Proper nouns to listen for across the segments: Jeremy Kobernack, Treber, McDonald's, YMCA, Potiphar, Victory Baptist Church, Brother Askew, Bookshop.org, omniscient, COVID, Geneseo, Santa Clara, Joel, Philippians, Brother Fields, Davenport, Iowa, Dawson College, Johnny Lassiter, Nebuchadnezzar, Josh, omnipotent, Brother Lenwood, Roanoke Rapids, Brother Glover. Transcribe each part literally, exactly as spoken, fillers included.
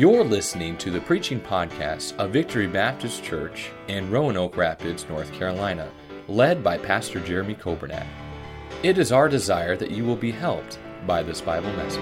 You're listening to the preaching podcast of Victory Baptist Church in Roanoke Rapids, North Carolina, led by Pastor Jeremy Kobernack. It is our desire that you will be helped by this Bible message.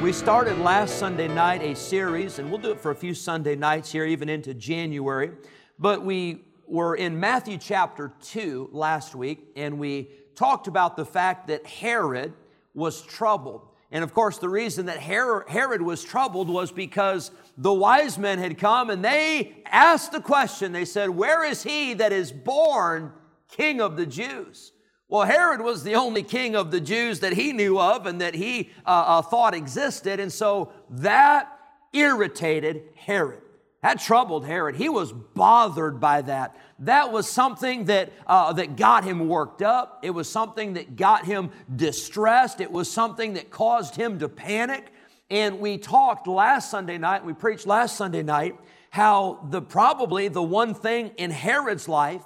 We started last Sunday night a series, and we'll do it for a few Sunday nights here, even into January, but we were in Matthew chapter two last week, and we talked about the fact that Herod was troubled. And of course, the reason that Herod was troubled was because the wise men had come and they asked the question. They said, "Where is he that is born king of the Jews?" Well, Herod was the only king of the Jews that he knew of and that he uh, uh, thought existed. And so that irritated Herod. That troubled Herod. He was bothered by that. That was something that uh, that got him worked up. It was something that got him distressed. It was something that caused him to panic. And we talked last Sunday night, we preached last Sunday night, how the probably the one thing in Herod's life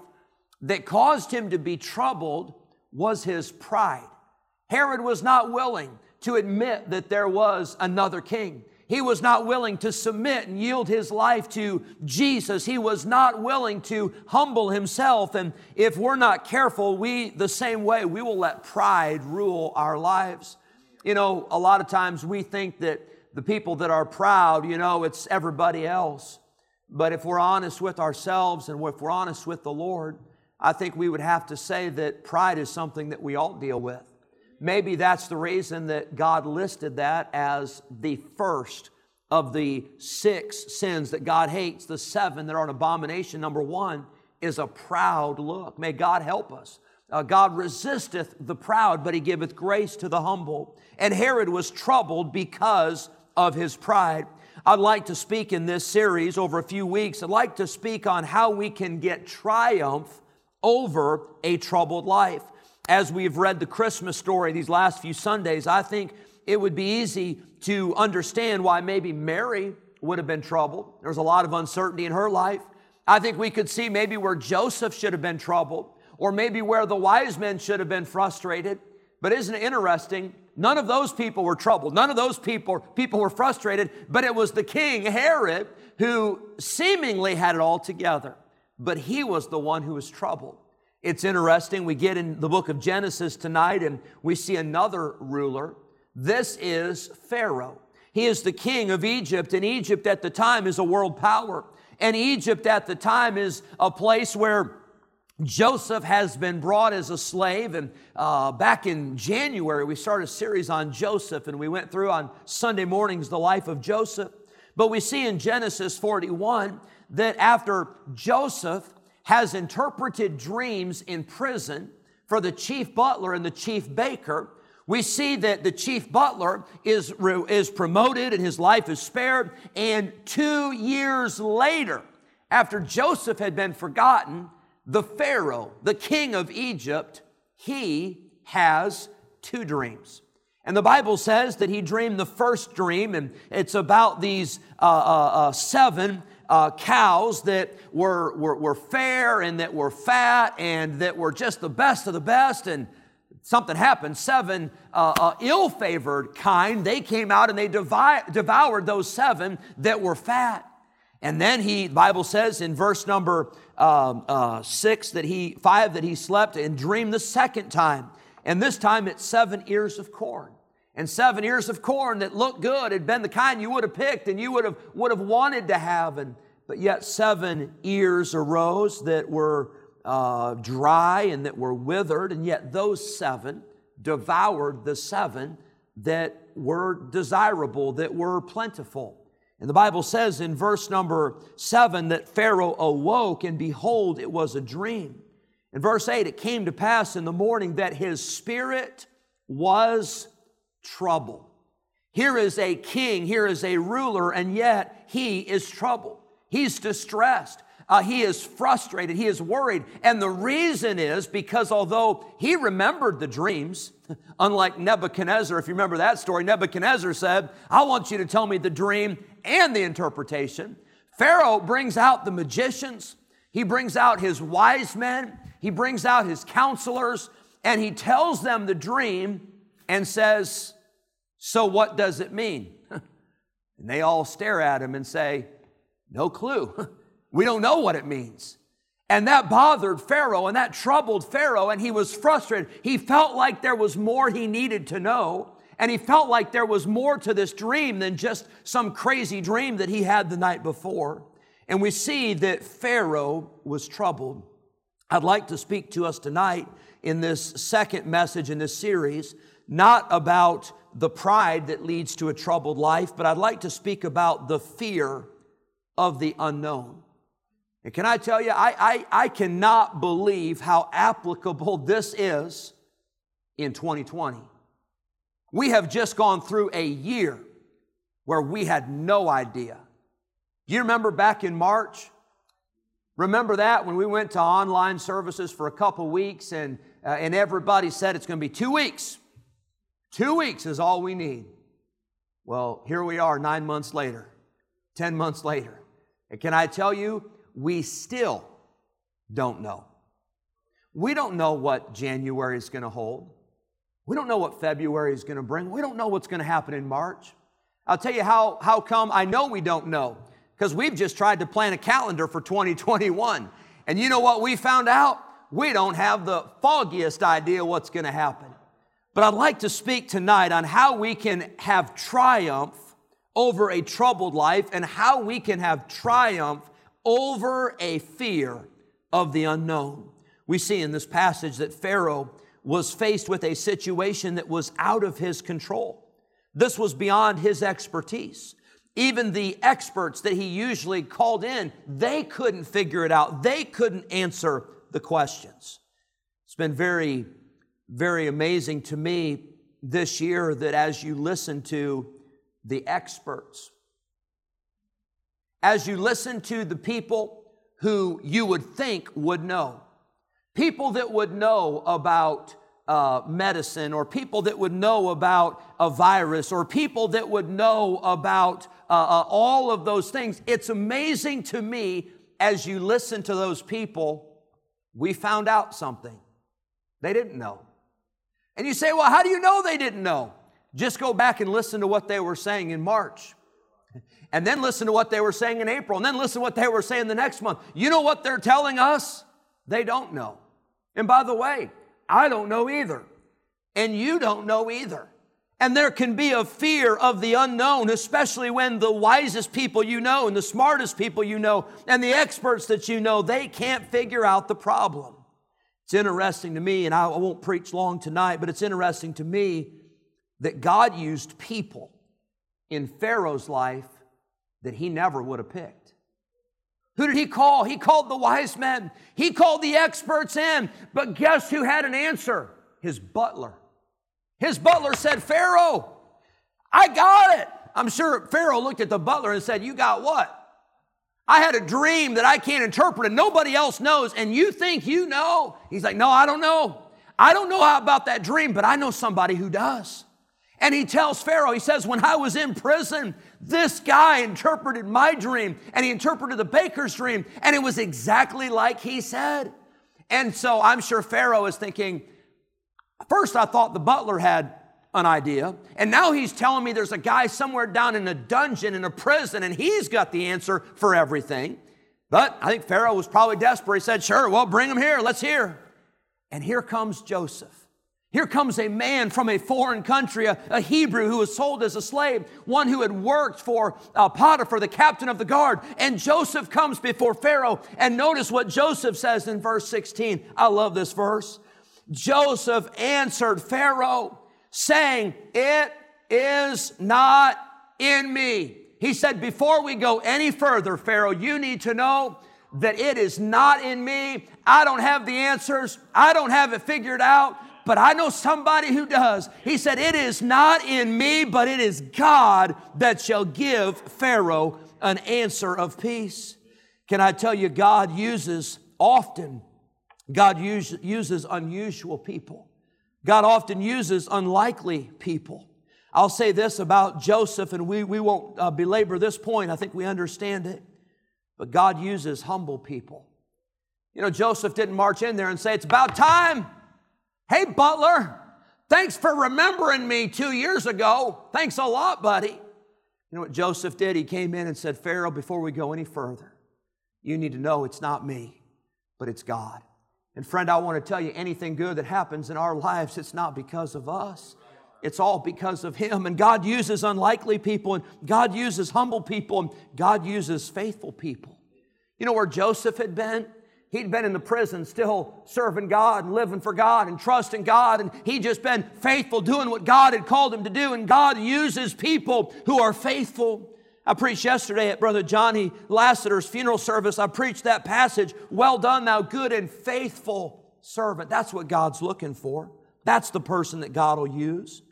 that caused him to be troubled was his pride. Herod was not willing to admit that there was another king. He was not willing to submit and yield his life to Jesus. He was not willing to humble himself. And if we're not careful, we, the same way, we will let pride rule our lives. You know, a lot of times we think that the people that are proud, you know, it's everybody else. But if we're honest with ourselves and if we're honest with the Lord, I think we would have to say that pride is something that we all deal with. Maybe that's the reason that God listed that as the first of the six sins that God hates, the seven that are an abomination. Number one is a proud look. May God help us. Uh, God resisteth the proud, but he giveth grace to the humble. And Herod was troubled because of his pride. I'd like to speak in this series over a few weeks. I'd like to speak on how we can get triumph over a troubled life. As we've read the Christmas story these last few Sundays, I think it would be easy to understand why maybe Mary would have been troubled. There was a lot of uncertainty in her life. I think we could see maybe where Joseph should have been troubled, or maybe where the wise men should have been frustrated. But isn't it interesting? None of those people were troubled. None of those people, people were frustrated, but it was the king, Herod, who seemingly had it all together. But he was the one who was troubled. It's interesting, we get in the book of Genesis tonight and we see another ruler. This is Pharaoh. He is the king of Egypt, and Egypt at the time is a world power. And Egypt at the time is a place where Joseph has been brought as a slave. And uh, back in January, we started a series on Joseph, and we went through on Sunday mornings the life of Joseph. But we see in Genesis forty-one that after Joseph has interpreted dreams in prison for the chief butler and the chief baker, we see that the chief butler is, is promoted and his life is spared. And two years later, after Joseph had been forgotten, the Pharaoh, the king of Egypt, he has two dreams. And the Bible says that he dreamed the first dream, and it's about these uh, uh, uh, seven Uh, cows that were, were were fair and that were fat and that were just the best of the best, and something happened. Seven uh, uh, ill-favored kind, they came out and they devi- devoured those seven that were fat. And then he, the Bible says in verse number um, uh, six that he, five that he slept and dreamed the second time. And this time it's seven ears of corn. And seven ears of corn that looked good had been the kind you would have picked and you would have would have wanted to have. And but yet seven ears arose that were uh, dry and that were withered. And yet those seven devoured the seven that were desirable, that were plentiful. And the Bible says in verse number seven that Pharaoh awoke, and behold, it was a dream. In verse eight, it came to pass in the morning that his spirit was trouble. Here is a king, here is a ruler, and yet he is troubled. He's distressed. Uh, he is frustrated. He is worried. And the reason is because although he remembered the dreams, unlike Nebuchadnezzar, if you remember that story, Nebuchadnezzar said, "I want you to tell me the dream and the interpretation." Pharaoh brings out the magicians. He brings out his wise men. He brings out his counselors, and he tells them the dream and says, so what does it mean? And they all stare at him and say, no clue. We don't know what it means. And that bothered Pharaoh, and that troubled Pharaoh, and he was frustrated. He felt like there was more he needed to know, and he felt like there was more to this dream than just some crazy dream that he had the night before. And we see that Pharaoh was troubled. I'd like to speak to us tonight in this second message in this series, not about the pride that leads to a troubled life, but I'd like to speak about the fear of the unknown. And can I tell you, I, I, I cannot believe how applicable this is in twenty twenty. We have just gone through a year where we had no idea. You remember back in March? Remember that when we went to online services for a couple weeks and, uh, and everybody said it's going to be two weeks. Two weeks is all we need. Well, here we are nine months later, ten months later. And can I tell you, we still don't know. We don't know what January is going to hold. We don't know what February is going to bring. We don't know what's going to happen in March. I'll tell you how, how come I know we don't know, because we've just tried to plan a calendar for twenty twenty-one. And you know what we found out? We don't have the foggiest idea what's going to happen. But I'd like to speak tonight on how we can have triumph over a troubled life and how we can have triumph over a fear of the unknown. We see in this passage that Pharaoh was faced with a situation that was out of his control. This was beyond his expertise. Even the experts that he usually called in, they couldn't figure it out. They couldn't answer the questions. It's been very, very amazing to me this year that as you listen to the experts, as you listen to the people who you would think would know, people that would know about uh, medicine, or people that would know about a virus, or people that would know about uh, uh, all of those things. It's amazing to me, as you listen to those people, we found out something they didn't know. And you say, well, how do you know they didn't know? Just go back and listen to what they were saying in March. And then listen to what they were saying in April. And then listen to what they were saying the next month. You know what they're telling us? They don't know. And by the way, I don't know either. And you don't know either. And there can be a fear of the unknown, especially when the wisest people you know and the smartest people you know and the experts that you know, they can't figure out the problem. It's interesting to me, and I won't preach long tonight, but it's interesting to me that God used people in Pharaoh's life that he never would have picked. Who did he call? He called the wise men. He called the experts in. But guess who had an answer? His butler. His butler said, Pharaoh, I got it. I'm sure Pharaoh looked at the butler and said, you got what? I had a dream that I can't interpret and nobody else knows, and you think you know? He's like, no, I don't know. I don't know how about that dream, but I know somebody who does. And he tells Pharaoh, he says, when I was in prison, this guy interpreted my dream, and he interpreted the baker's dream, and it was exactly like he said. And so I'm sure Pharaoh is thinking, first I thought the butler had an idea, and now he's telling me there's a guy somewhere down in a dungeon in a prison, and he's got the answer for everything. But I think Pharaoh was probably desperate. He said, sure, well, bring him here. Let's hear. And here comes Joseph. Here comes a man from a foreign country, a, a Hebrew who was sold as a slave, one who had worked for uh, Potiphar, the captain of the guard. And Joseph comes before Pharaoh. And notice what Joseph says in verse sixteen. I love this verse. Joseph answered Pharaoh, saying, it is not in me. He said, before we go any further, Pharaoh, you need to know that it is not in me. I don't have the answers. I don't have it figured out. But I know somebody who does. He said, it is not in me, but it is God that shall give Pharaoh an answer of peace. Can I tell you, God uses often, God use, uses unusual people. God often uses unlikely people. I'll say this about Joseph, and we, we won't uh, belabor this point. I think we understand it. But God uses humble people. You know, Joseph didn't march in there and say, it's about time. Hey, butler, Thanks for remembering me two years ago. Thanks a lot, buddy. You know what Joseph did? He came in and said, Pharaoh, before we go any further, you need to know it's not me, but it's God. And friend, I want to tell you, anything good that happens in our lives, it's not because of us. It's all because of Him. And God uses unlikely people, and God uses humble people, and God uses faithful people. You know where Joseph had been? He'd been in the prison still serving God and living for God and trusting God. And he'd just been faithful, doing what God had called him to do. And God uses people who are faithful. I preached yesterday at Brother Johnny Lassiter's funeral service. I preached that passage, well done, thou good and faithful servant. That's what God's looking for. That's the person that God will use.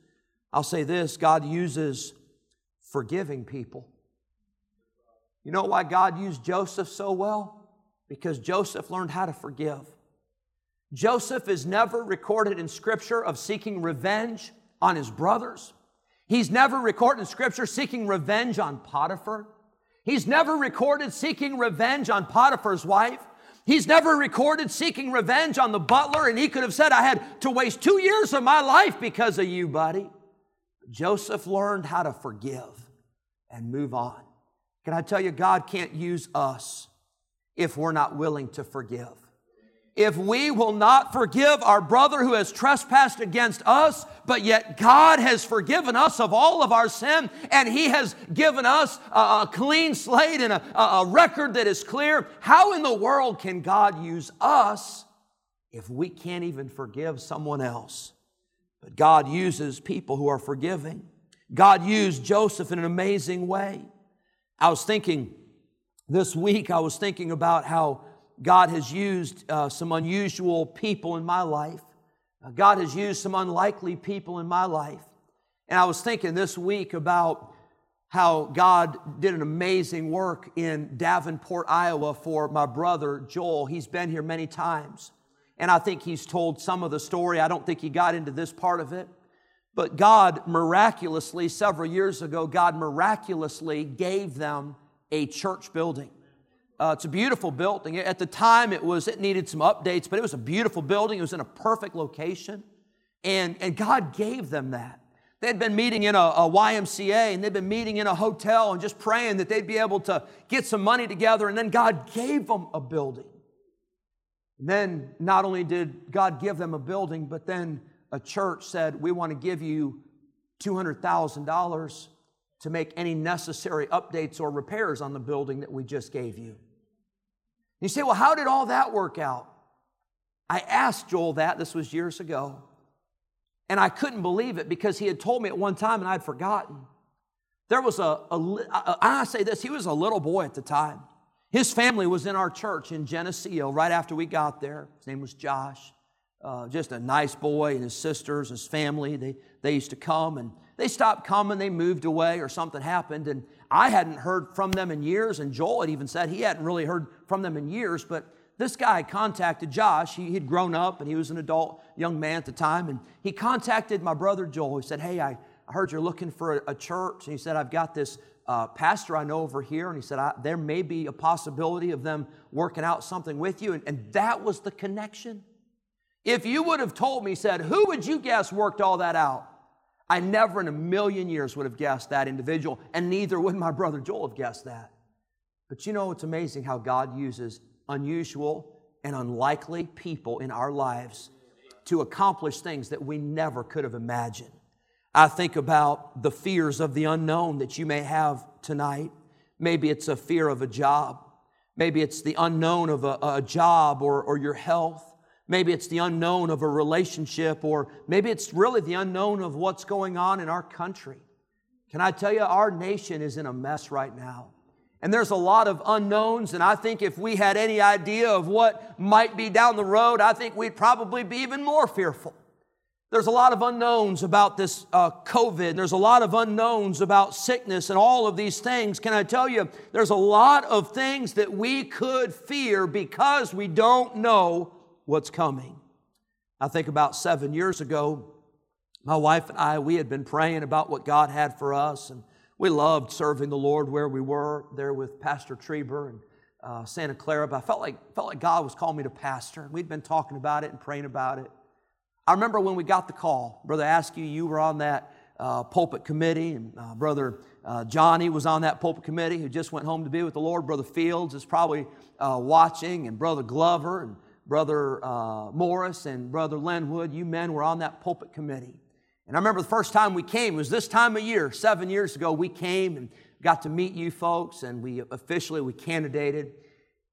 I'll say this, God uses forgiving people. You know why God used Joseph so well? Because Joseph learned how to forgive. Joseph is never recorded in Scripture of seeking revenge on his brothers. He's never recorded in Scripture seeking revenge on Potiphar. He's never recorded seeking revenge on Potiphar's wife. He's never recorded seeking revenge on the butler, and he could have said, I had to waste two years of my life because of you, buddy. Joseph learned how to forgive and move on. Can I tell you, God can't use us if we're not willing to forgive. If we will not forgive our brother who has trespassed against us, but yet God has forgiven us of all of our sin, and He has given us a, a clean slate and a, a record that is clear, how in the world can God use us if we can't even forgive someone else? But God uses people who are forgiving. God used Joseph in an amazing way. I was thinking this week, I was thinking about how God has used uh, some unusual people in my life. Uh, God has used some unlikely people in my life. And I was thinking this week about how God did an amazing work in Davenport, Iowa for my brother, Joel. He's been here many times. And I think he's told some of the story. I don't think he got into this part of it. But God miraculously, several years ago, God miraculously gave them a church building. Uh, it's a beautiful building. At the time, it was it needed some updates, but it was a beautiful building. It was in a perfect location, and, and God gave them that. They'd been meeting in a, a Y M C A, and they'd been meeting in a hotel and just praying that they'd be able to get some money together, and then God gave them a building. And then not only did God give them a building, but then a church said, we want to give you two hundred thousand dollars to make any necessary updates or repairs on the building that we just gave you. You say, well, how did all that work out? I asked Joel that, this was years ago, and I couldn't believe it because he had told me at one time and I'd forgotten. There was a, a I say this, he was a little boy at the time. His family was in our church in Geneseo right after we got there. His name was Josh, uh, just a nice boy, and his sisters, his family, they, they used to come, and they stopped coming, they moved away or something happened, and I hadn't heard from them in years, and Joel had even said he hadn't really heard from them in years, but this guy contacted Josh. He had grown up, and he was an adult young man at the time, and he contacted my brother Joel. He said, hey, I, I heard you're looking for a, a church, and he said, I've got this uh, pastor I know over here, and he said, I, there may be a possibility of them working out something with you, and, and that was the connection. If you would have told me, he said, who would you guess worked all that out? I never in a million years would have guessed that individual, and neither would my brother Joel have guessed that. But you know, it's amazing how God uses unusual and unlikely people in our lives to accomplish things that we never could have imagined. I think about the fears of the unknown that you may have tonight. Maybe it's a fear of a job. Maybe it's the unknown of a, a job or, or your health. Maybe it's the unknown of a relationship, or maybe it's really the unknown of what's going on in our country. Can I tell you, our nation is in a mess right now. And there's a lot of unknowns, and I think if we had any idea of what might be down the road, I think we'd probably be even more fearful. There's a lot of unknowns about this uh, COVID. And there's a lot of unknowns about sickness and all of these things. Can I tell you, there's a lot of things that we could fear because we don't know what's coming. I think about seven years ago, my wife and I, we had been praying about what God had for us, and we loved serving the Lord where we were there with Pastor Treber and uh, Santa Clara, but I felt like, felt like God was calling me to pastor. We'd been talking about it and praying about it. I remember when we got the call, Brother Askew, you were on that uh, pulpit committee, and uh, Brother uh, Johnny was on that pulpit committee, who just went home to be with the Lord. Brother Fields is probably uh, watching, and Brother Glover, and Brother uh, Morris, and Brother Lenwood. You men were on that pulpit committee. And I remember the first time we came, it was this time of year, seven years ago, we came and got to meet you folks, and we officially, we candidated.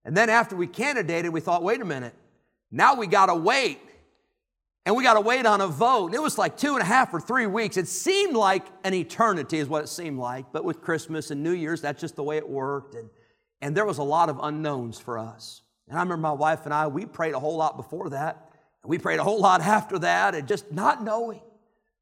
And then after we candidated, we thought, wait a minute, now we got to wait. And we got to wait on a vote. And it was like two and a half or three weeks. It seemed like an eternity is what it seemed like. But with Christmas and New Year's, that's just the way it worked. And, and there was a lot of unknowns for us. And I remember my wife and I, we prayed a whole lot before that. And we prayed a whole lot after that, and just not knowing.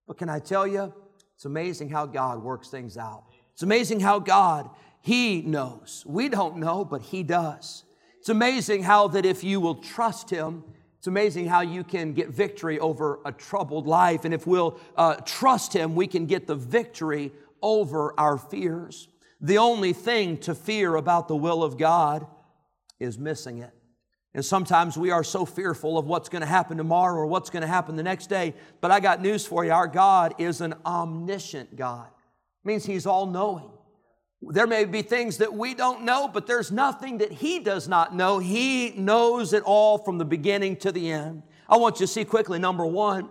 But can I tell you, it's amazing how God works things out. It's amazing how God, He knows. We don't know, but He does. It's amazing how that if you will trust Him, it's amazing how you can get victory over a troubled life. And if we'll uh, trust Him, we can get the victory over our fears. The only thing to fear about the will of God is missing it. And sometimes we are so fearful of what's going to happen tomorrow or what's going to happen the next day. But I got news for you. Our God is an omniscient God. It means He's all-knowing. There may be things that we don't know, but there's nothing that He does not know. He knows it all from the beginning to the end. I want you to see quickly, number one,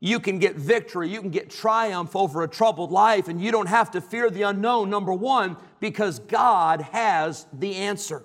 you can get victory, you can get triumph over a troubled life, and you don't have to fear the unknown, number one, because God has the answer.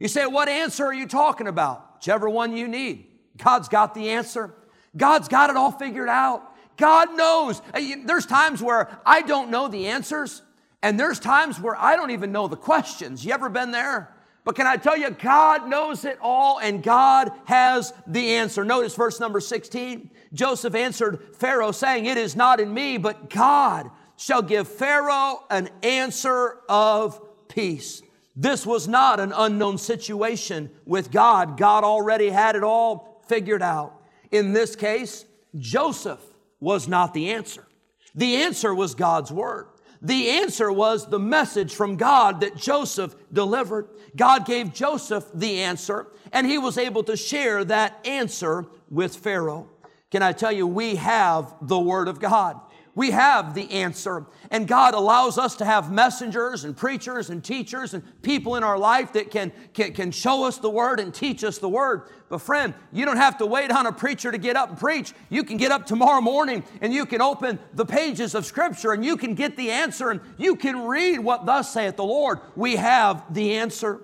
You say, what answer are you talking about? Whichever one you need. God's got the answer. God's got it all figured out. God knows. There's times where I don't know the answers, and there's times where I don't even know the questions. You ever been there? But can I tell you, God knows it all, and God has the answer. Notice verse number sixteen. Joseph answered Pharaoh, saying, it is not in me, but God shall give Pharaoh an answer of peace. This was not an unknown situation with God. God already had it all figured out. In this case, Joseph was not the answer. The answer was God's word. The answer was the message from God that Joseph delivered. God gave Joseph the answer, and he was able to share that answer with Pharaoh. Can I tell you, we have the word of God. We have the answer, and God allows us to have messengers and preachers and teachers and people in our life that can, can, can show us the word and teach us the word. But friend, you don't have to wait on a preacher to get up and preach. You can get up tomorrow morning, and you can open the pages of Scripture, and you can get the answer, and you can read what thus saith the Lord. We have the answer.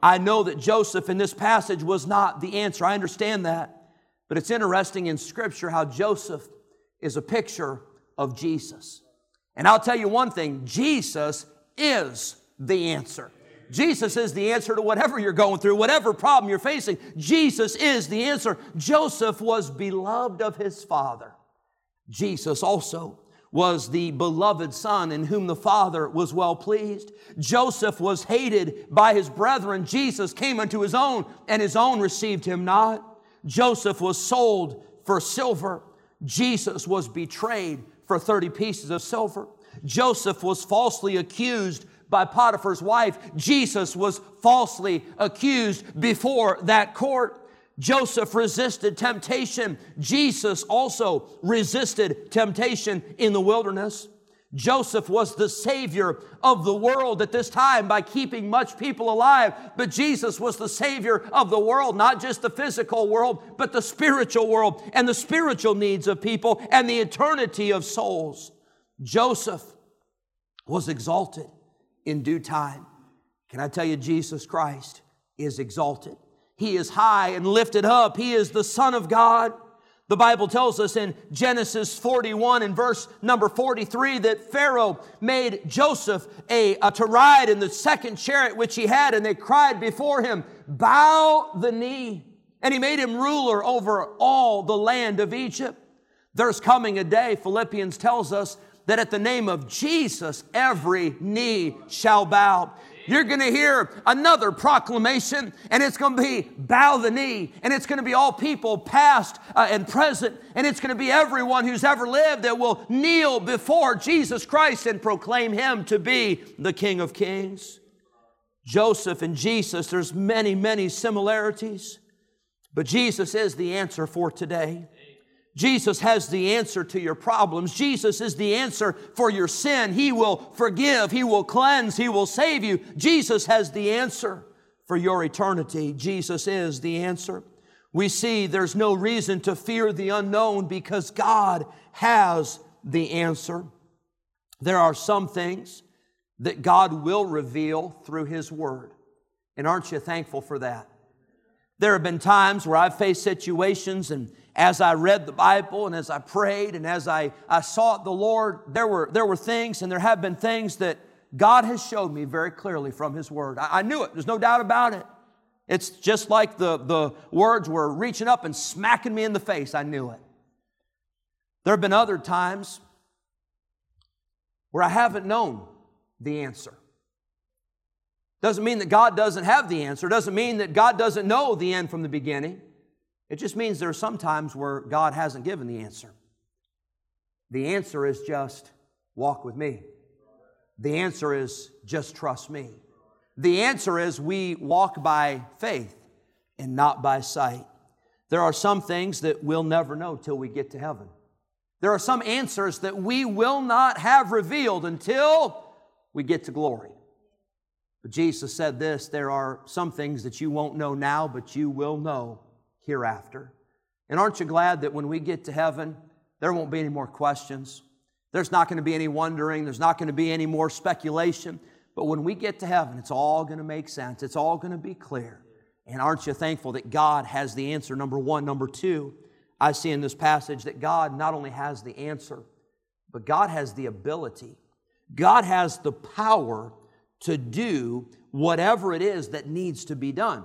I know that Joseph in this passage was not the answer. I understand that, but it's interesting in Scripture how Joseph is a picture of Jesus. And I'll tell you one thing, Jesus is the answer. Jesus is the answer to whatever you're going through, whatever problem you're facing. Jesus is the answer. Joseph was beloved of his father. Jesus also was the beloved son in whom the father was well pleased. Joseph was hated by his brethren. Jesus came unto his own, and his own received him not. Joseph was sold for silver. Jesus was betrayed for thirty pieces of silver. Joseph was falsely accused by Potiphar's wife. Jesus was falsely accused before that court. Joseph resisted temptation. Jesus also resisted temptation in the wilderness. Joseph was the savior of the world at this time by keeping much people alive. But Jesus was the savior of the world, not just the physical world, but the spiritual world and the spiritual needs of people and the eternity of souls. Joseph was exalted in due time. Can I tell you, Jesus Christ is exalted. He is high and lifted up. He is the Son of God. The Bible tells us in Genesis forty-one and verse number forty-three that Pharaoh made Joseph a, a to ride in the second chariot which he had, and they cried before him, bow the knee. And he made him ruler over all the land of Egypt. There's coming a day, Philippians tells us, that at the name of Jesus, every knee shall bow. You're going to hear another proclamation, and it's going to be bow the knee, and it's going to be all people past uh, and present, and it's going to be everyone who's ever lived that will kneel before Jesus Christ and proclaim Him to be the King of Kings. Joseph and Jesus, there's many, many similarities, but Jesus is the answer for today. Jesus has the answer to your problems. Jesus is the answer for your sin. He will forgive. He will cleanse. He will save you. Jesus has the answer for your eternity. Jesus is the answer. We see there's no reason to fear the unknown because God has the answer. There are some things that God will reveal through His Word. And aren't you thankful for that? There have been times where I've faced situations, and as I read the Bible and as I prayed and as I, I sought the Lord, there were, there were things, and there have been things that God has showed me very clearly from His Word. I, I knew it. There's no doubt about it. It's just like the, the words were reaching up and smacking me in the face. I knew it. There have been other times where I haven't known the answer. Doesn't mean that God doesn't have the answer. Doesn't mean that God doesn't know the end from the beginning. It just means there are some times where God hasn't given the answer. The answer is just walk with me. The answer is just trust me. The answer is we walk by faith and not by sight. There are some things that we'll never know till we get to heaven. There are some answers that we will not have revealed until we get to glory. But Jesus said this, there are some things that you won't know now, but you will know hereafter. And aren't you glad that when we get to heaven, there won't be any more questions? There's not going to be any wondering. There's not going to be any more speculation. But when we get to heaven, it's all going to make sense. It's all going to be clear. And aren't you thankful that God has the answer, number one. Number two, I see in this passage that God not only has the answer, but God has the ability. God has the power to do whatever it is that needs to be done.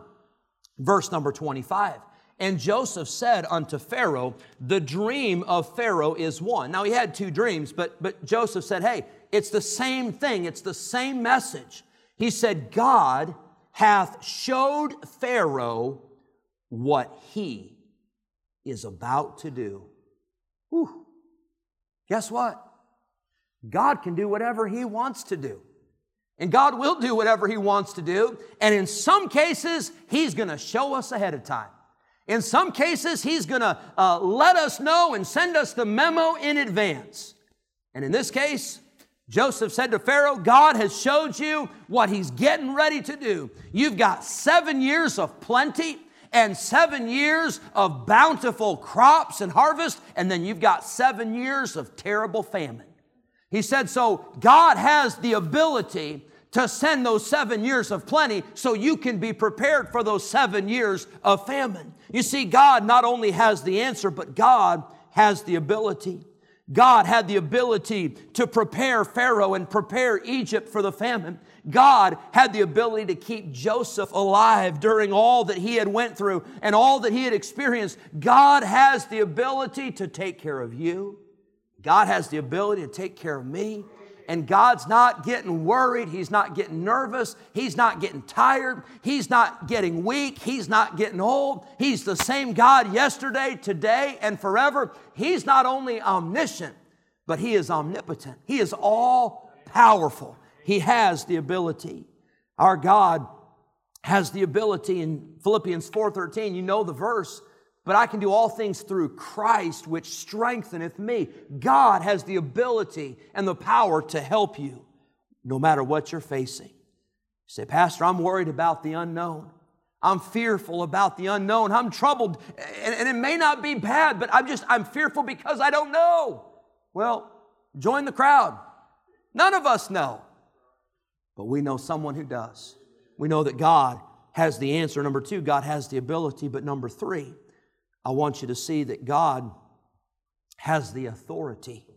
Verse number twenty-five, and Joseph said unto Pharaoh, the dream of Pharaoh is one. Now, he had two dreams, but, but Joseph said, hey, it's the same thing. It's the same message. He said, God hath showed Pharaoh what he is about to do. Whew. Guess what? God can do whatever He wants to do. And God will do whatever He wants to do. And in some cases, He's going to show us ahead of time. In some cases, He's going to uh, let us know and send us the memo in advance. And in this case, Joseph said to Pharaoh, God has showed you what He's getting ready to do. You've got seven years of plenty and seven years of bountiful crops and harvest, and then you've got seven years of terrible famine. He said, so God has the ability to send those seven years of plenty so you can be prepared for those seven years of famine. You see, God not only has the answer, but God has the ability. God had the ability to prepare Pharaoh and prepare Egypt for the famine. God had the ability to keep Joseph alive during all that he had went through and all that he had experienced. God has the ability to take care of you. God has the ability to take care of me. And God's not getting worried. He's not getting nervous. He's not getting tired. He's not getting weak. He's not getting old. He's the same God yesterday, today, and forever. He's not only omniscient, but He is omnipotent. He is all-powerful. He has the ability. Our God has the ability. In Philippians four thirteen, you know the verse, but I can do all things through Christ, which strengtheneth me. God has the ability and the power to help you no matter what you're facing. You say, Pastor, I'm worried about the unknown. I'm fearful about the unknown. I'm troubled, and, and it may not be bad, but I'm just, I'm fearful because I don't know. Well, join the crowd. None of us know, but we know someone who does. We know that God has the answer. Number two, God has the ability, but number three, I want you to see that God has the authority.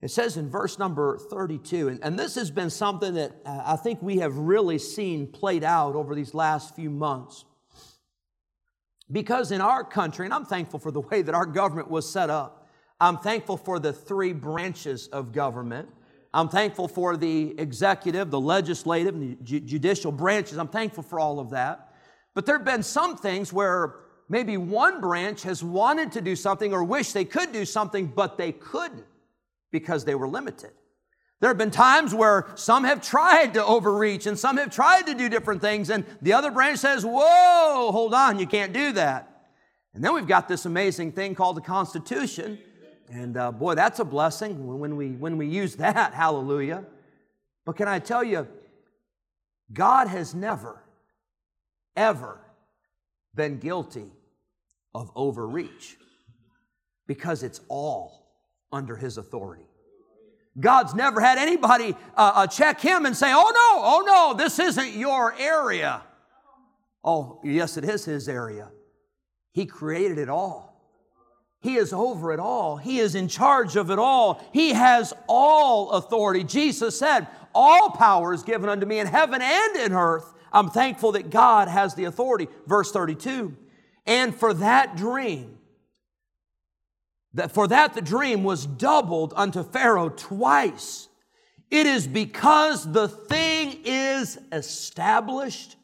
It says in verse number thirty-two, and, and this has been something that uh, I think we have really seen played out over these last few months. Because in our country, and I'm thankful for the way that our government was set up, I'm thankful for the three branches of government. I'm thankful for the executive, the legislative, and the ju- judicial branches. I'm thankful for all of that. But there have been some things where maybe one branch has wanted to do something or wished they could do something, but they couldn't because they were limited. There have been times where some have tried to overreach and some have tried to do different things, and the other branch says, whoa, hold on, you can't do that. And then we've got this amazing thing called the Constitution. And uh, boy, that's a blessing when we, when we use that, hallelujah. But can I tell you, God has never, ever been guilty of overreach because it's all under His authority. God's never had anybody uh, uh, check Him and say, oh no, oh no, this isn't your area. Oh, yes, it is His area. He created it all. He is over it all. He is in charge of it all. He has all authority. Jesus said, all power is given unto me in heaven and in earth. I'm thankful that God has the authority. Verse thirty-two, and for that dream, that for that the dream was doubled unto Pharaoh twice. It is because the thing is established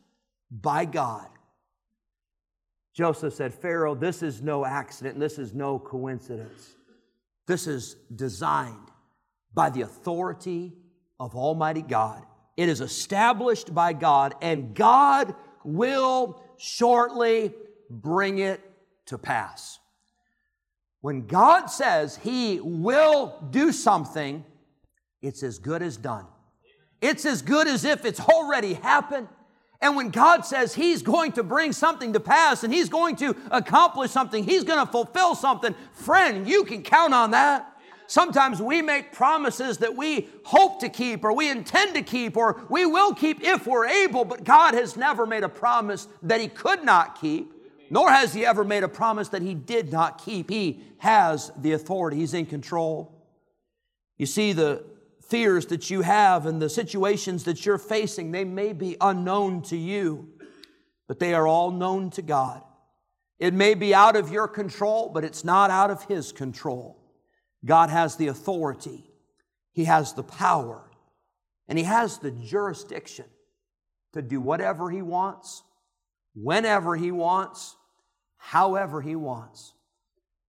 by God. Joseph said, Pharaoh, this is no accident. This is no coincidence. This is designed by the authority of Almighty God. It is established by God, and God will shortly bring it to pass. When God says He will do something, it's as good as done. It's as good as if it's already happened. And when God says He's going to bring something to pass and He's going to accomplish something, He's going to fulfill something, friend, you can count on that. Sometimes we make promises that we hope to keep or we intend to keep or we will keep if we're able, but God has never made a promise that He could not keep, nor has He ever made a promise that He did not keep. He has the authority. He's in control. You see, the fears that you have and the situations that you're facing, they may be unknown to you, but they are all known to God. It may be out of your control, but it's not out of His control. God has the authority. He has the power. And He has the jurisdiction to do whatever He wants, whenever He wants, however He wants.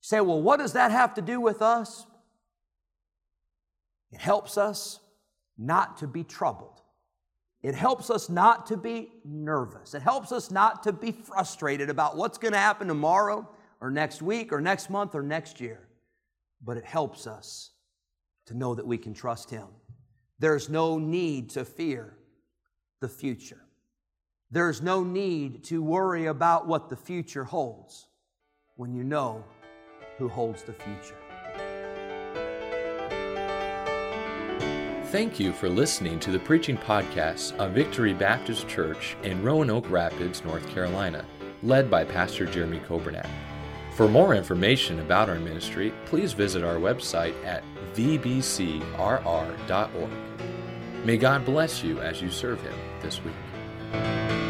You say, well, what does that have to do with us? It helps us not to be troubled. It helps us not to be nervous. It helps us not to be frustrated about what's going to happen tomorrow or next week or next month or next year. But it helps us to know that we can trust Him. There's no need to fear the future. There's no need to worry about what the future holds when you know who holds the future. Thank you for listening to the preaching podcast of Victory Baptist Church in Roanoke Rapids, North Carolina, led by Pastor Jeremy Kobernack. For more information about our ministry, please visit our website at v b c r r dot org. May God bless you as you serve Him this week.